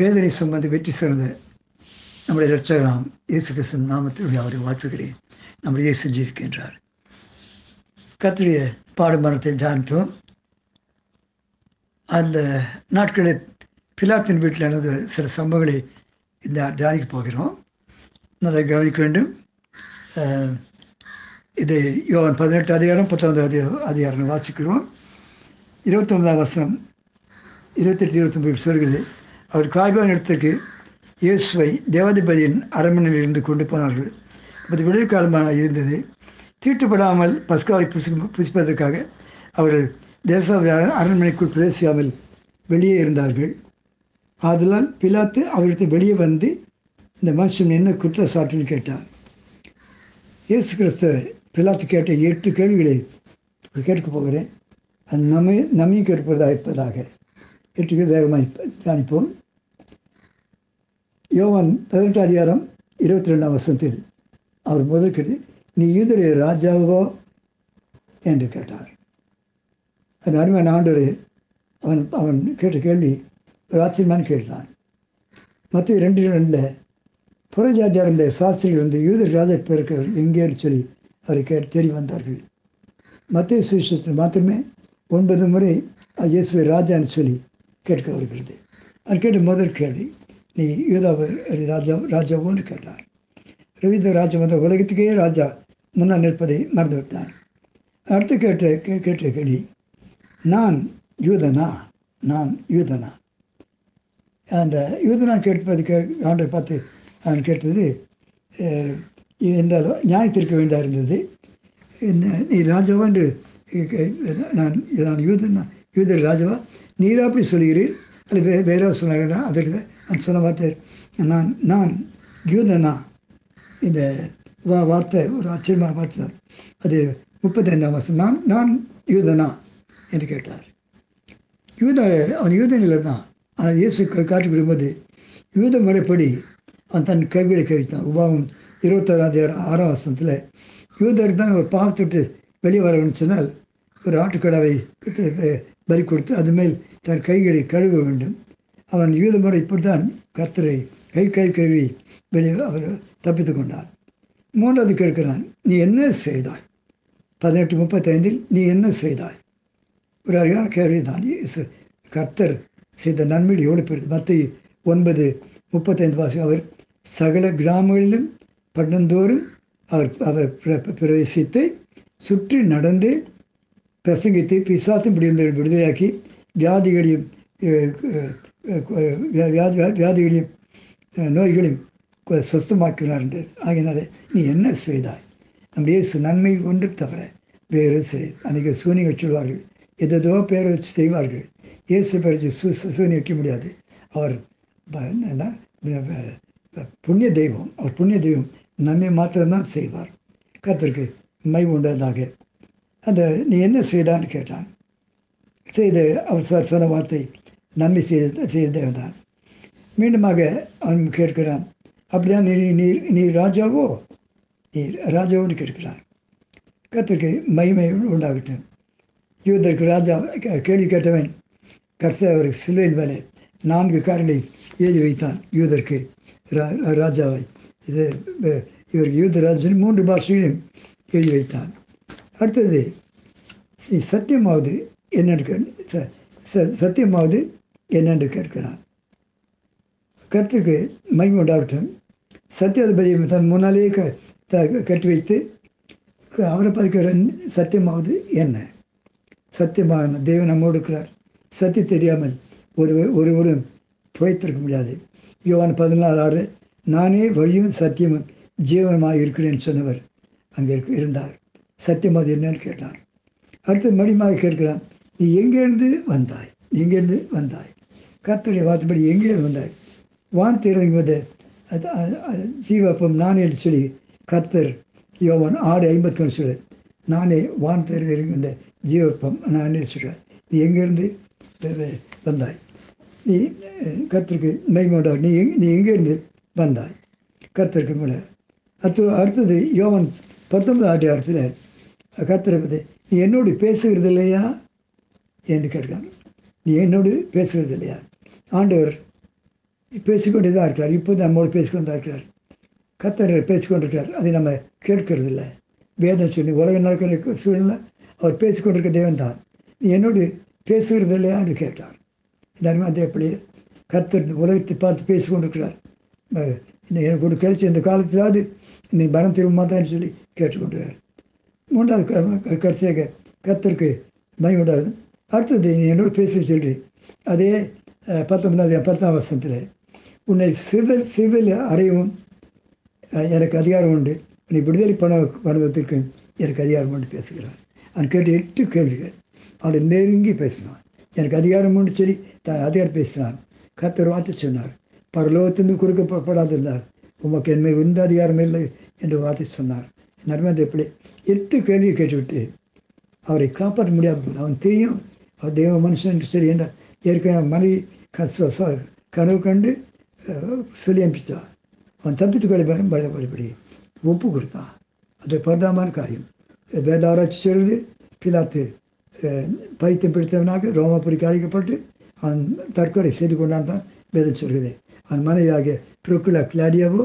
வேதனை சுமந்து வெற்றி சிறந்த நம்முடைய இரட்சகராம் இயேசு கிறிஸ்து நாமத்தில் அவரை வாழ்த்துகிறேன். நம்முடைய இயேசு ஜீவிக்கின்றார். கர்த்தருடைய பாடுமரத்தை தியானித்தோம். அந்த நாட்களில் பிலாத்தின் வீட்டில் நடந்த சில சம்பவங்களை இந்த தியானிக்க போகிறோம். நல்லா கவனிக்க வேண்டும். இது யோவான் 18:19 வாசிக்கிறோம். 29 28-29 சொல்கிறது. அவர் காய்பாவின் இடத்துக்கு இயேசுவை தேவாதிபதியின் அரண்மனையில் இருந்து கொண்டு போனார்கள். அது விடியற்காலமாக இருந்தது. தீட்டுப்படாமல் பஸ்காவை புசிப்பதற்காக அவர்கள் தேவாதிபதியின் அரண்மனைக்குள் பிரவேசியாமல் வெளியே இருந்தார்கள். ஆதலால் பிலாத்து அவர்கிட்ட வெளியே வந்து இந்த மனுஷன் என்ன குற்றச்சாட்டுன்னு கேட்டார். இயேசு கிறிஸ்து பிலாத்து கேட்ட 8 கேள்விகளை கேட்க போகிறேன். அது நம்மையும் கேட்பதாக இருப்பதாக. 8 பேர் வேகமாக தியானிப்போம். யோவான் 18:22 அவர் முதல் கேட்டு, நீ யூதருடைய ராஜாவோ என்று கேட்டார். அது அருமையான ஆண்டோடு அவன் கேட்ட கேள்வி ஒரு ஆச்சரியமான கேட்டான். மற்ற 2:2 புறஜாதியாக இருந்த சாஸ்திரிகள் வந்து யூதர் ராஜா பிறகு எங்கேன்னு சொல்லி அவரை தேடி வந்தார்கள். மத்திய சுவிசேஷத்தில் மாத்திரமே 9 முறை இயேசுவை ராஜான்னு சொல்லி கேட்க வருகிறது. அவர் கேட்ட முதல் கேள்வி நீ யூதாவை ராஜாவோன்னு கேட்டார். ரவீந்திர ராஜா வந்த உலகத்துக்கே ராஜா முன்னால் நிற்பதை மறந்துவிட்டார். அடுத்து கேட்ட கேள்வி நான் யூதனா அந்த யூதனா கேட்பது ஆண்டை பார்த்து அவன் கேட்டது என்றாலும் நியாயத்திற்கு வேண்டாக இருந்தது. நீ ராஜாவா என்று நான் யூதர் ராஜாவா நீரா அப்படி சொல்கிறேன் அல்லது வேறாக சொன்னார்களா? அதற்கு நான் சொன்ன வார்த்தை நான் யூதனா. இந்த வார்த்தை ஒரு ஆச்சரியமான வார்த்தை. அது 35 நான் யூதனா என்று கேட்டார். அவன் யூதனில் தான். ஆனால் இயேசு காட்டி விடும்போது யூத முறைப்படி அவன் தன் கேள்வியை கழித்தான். உபாவம் 26:6 யூதர் தான் ஒரு பாவத்துட்டு வெளியே வரவேன்னு சொன்னால் ஒரு ஆட்டுக்கடாவை பலி கொடுத்து அதுமேல் தன் கைகளை கழுவ வேண்டும். அவன் யூத முறை இப்படி தான் கர்த்தரை கை கழுவி வெளியே அவர் தப்பித்து கொண்டான். 3வது கேட்கிறான், நீ என்ன செய்தாய்? 18:35 நீ என்ன செய்தாய்? ஒரு அழகான கேள்வி தான். கர்த்தர் செய்த நன்மையில் எவ்வளோ பெறுது. மத்திய 9:35 அவர் சகல கிராமங்களிலும் பட்டந்தோறும் அவர் பிரவேசித்து சுற்றி நடந்து பிரசங்கித்து பிசாசும் பிடிந்தவர்கள் விடுதலையாக்கி வியாதிகளையும் நோய்களையும் சுத்தமாக்கினார் என்று. ஆகையினாலே நீ என்ன செய்தாய்? நம்முடைய நன்மை ஒன்று தவிர வேறு செய்து அன்றைக்கு சூனியங்கள் சொல்வார்கள். எதோ பேரை வச்சு செய்வார்கள். இயேசு பேரை வச்சு சூனியம் வைக்க முடியாது. அவர் புண்ணிய தெய்வம். அவர் புண்ணிய தெய்வம் நன்மை மாத்திரம்தான் செய்வார். கர்த்தருக்கு மை உண்டதாக. அந்த நீ என்ன செய்தான்னு கேட்டான். அவர் சொன்ன வார்த்தை நன்மை செய்தேன் தான். மீண்டுமாக அவன் கேட்கிறான், அப்படிதான் நீ ராஜாவோ? நீ ராஜாவோன்னு கேட்கிறான். கர்த்தருக்கு மைமை உண்டாகட்டும். யூதருக்கு ராஜா கேள்வி கேட்டவன் கர்த்தர் அவருக்கு சிலுவையின் மேலே 4 காரங்களை எழுதி வைத்தான். யூதருக்கு ராஜாவை இது இவருக்கு யூத ராஜன் 3 பாஷையிலும் எழுதி வைத்தான். அடுத்தது சத்தியமாவது என்னென்று கேட்கிறான். கர்த்தருக்கு மகிமை உண்டாகட்டும். சத்தியாதிபதியை தன் முன்னாலேயே கட்டி வைத்து அவரை பார்க்கிற சத்தியமாவது என்ன? சத்தியமாக தெய்வம் நம்மோடு இருக்கிறார். சத்தியம் தெரியாமல் ஒருவரும் பிழைத்திருக்க முடியாது. யோவான் 14:6 நானே வழியும் சத்தியமும் ஜீவனமாக இருக்கிறேன்னு சொன்னவர் அங்கே இருந்தார். சத்தியமாவது என்னன்னு கேட்டார். அடுத்து மடிமாக கேட்கிறான், நீ எங்கேருந்து வந்தாய்? கர்த்தருடைய வார்த்தைப்படி எங்கேயிருந்து வந்தாய்? வான் தேர்ந்தது ஜீவப்பம் நானே என்று சொல்லி கர்த்தர் யோவான் 6:51 சொல்லு நானே வான் தேர்ந்த ஜீவப்பம் நானே சொல்கிறார். நீ எங்கேருந்து வந்தாய்? நீ கர்த்தருக்கு மைமோண்டா. நீ எங்கேருந்து வந்தாய்? கர்த்தருக்கு கூட. அடுத்தது யோவான் 19:6 கர்த்தரை பற்றி நீ என்னோடு பேசுகிறது இல்லையா என்று கேட்கிறாங்க. நீ என்னோடு பேசுகிறது இல்லையா? ஆண்டவர் பேசிக்கொண்டே தான் இருக்கிறார். இப்போது நம்மோடு பேசிக்கொண்டு தான் இருக்கிறார். கர்த்தர் பேசிக்கொண்டிருக்கிறார். அதை நம்ம கேட்கறதில்லை. வேதம் சொல்லி உலகம் நடக்கிற சூழ்நிலை அவர் பேசிக்கொண்டிருக்க தேவன் தான். நீ என்னோடு பேசுகிறது இல்லையா என்று கேட்டார். எல்லாருமே அதே அப்படியே கர்த்தர் உலகத்தை பார்த்து பேசிக்கொண்டிருக்கிறார். எனக்கு ஒரு கிடைச்சி இந்த காலத்திலாவது நீ பணம் திரும்ப மாட்டான்னு சொல்லி கேட்டுக்கொண்டிருக்கிறார். மூன்றாவது கடைசியாக கர்த்தருக்கு மகிமை உண்டாகுது. அடுத்தது நீ என்னோடு பேச சொல்லி அதே 19 வருஷத்தில் உன்னை சிவில் அறையவும் எனக்கு அதிகாரம் உண்டு, உன்னை விடுதலை பண்ணுவதற்கு எனக்கு அதிகாரம் உண்டு பேசுகிறார். அவன் கேட்டு 8 கேள்விகள் அவனை நெருங்கி பேசினான். எனக்கு அதிகாரம் உண்டு சொல்லி தான் அதிகாரம் பேசினான். கர்த்தர் வார்த்தை சொன்னார். பரலோகத்திலிருந்து கொடுக்கப்படாதிருந்தார் உமக்கு என்மேல் எந்த அதிகாரம் இல்லை என்று வார்த்தை சொன்னார். நன்மை எப்படி 8 கேள்வியை கேட்டுவிட்டு அவரை காப்பாற்ற முடியாது போது அவன் தெரியும் அவர் தெய்வ மனுஷன் என்று சொல்லி என்றார். ஏற்கனவே மனைவி கனவு கண்டு சொல்லி அனுப்பித்தான். அவன் தப்பித்துக்கொள்ள பயன்படுத்தப்படி ஒப்பு கொடுத்தான். அது பரிதாபமான காரியம். வேத ஆராய்ச்சி சொல்வது பிலாத்து பைத்தியம் பிடித்தவனாக ரோமாபுரிக்கு அழைக்கப்பட்டு அவன் தற்கொலை செய்து கொண்டான் தான் வேதம் சொல்கிறது. அவன் மனைவியாகிய புரோக்குலா கிளாடியாவோ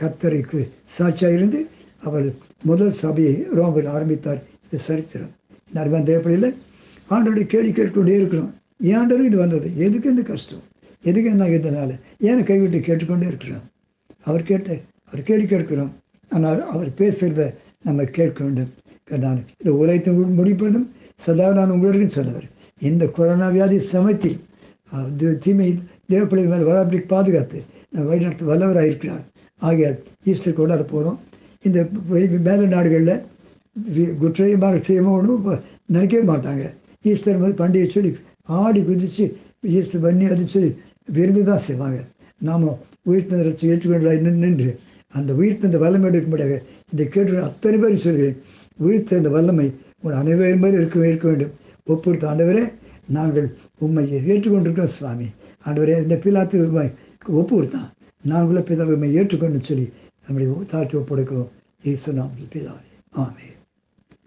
கர்த்தருக்கு சாட்சியாக இருந்து அவள் முதல் சபையை ரோமாபுரியில் ஆரம்பித்தார். இது சரித்திரம். நடுவன் தேவைப்படையில் ஆண்டோடைய கேள்வி கேட்டுக்கொண்டே இருக்கிறோம். ஏன்டனும் இது வந்தது எதுக்கு, இந்த கஷ்டம் எதுக்கு, என்ன இதனால் ஏன்னு கைவிட்டு கேட்டுக்கொண்டே இருக்கிறோம். அவர் கேள்வி கேட்கிறோம். ஆனால் அவர் பேசுகிறத நம்ம கேட்க வேண்டும். நான் இதை உலகத்தை முடிப்பதும் சதா நான் உங்களுக்கு சொன்னவர் இந்த கொரோனா வியாதி சமைத்து தீமை தேவைப்படையில் மேலே வராபடி பாதுகாத்து நான் வழிநடத்த வல்லவராக இருக்கிறார். ஆகிய ஈஸ்டர் கொண்டாட போகிறோம். இந்த மேல நாடுகளில் குற்றமாக செய்யமோ ஒன்றும் நினைக்கவே மாட்டாங்க. ஈஸ்டர் போது பண்டிகை சொல்லி ஆடி குதித்து ஈஸ்டர் பண்ணி அது சொல்லி விருந்து தான் செய்வாங்க. நாம் உயிர்த்தந்த ரசம் ஏற்றுக்கொண்டு நின்று அந்த உயிர்த்தந்த வல்லமை எடுக்கும்படியாக இதை கேட்டு அத்தனை பேரும் சொல்கிறேன். உயிர்த்தந்த வல்லமை உங்கள் அனைவரும் மாதிரி இருக்க வேண்டும். ஒப்புறுத்த ஆண்டவரே நாங்கள் உண்மை ஏற்றுக்கொண்டிருக்கிறோம் சுவாமி. ஆண்டவரே இந்த பிலாத்து ஒப்பு கொடுத்தான். நாங்களும் பிதா உண்மை ஏற்றுக்கொண்டு சொல்லி நம்முடைய தாழ்த்தி ஒப்புடுக்கிறோம். ஈஸ்வரன் பிதாவே ஆமென்.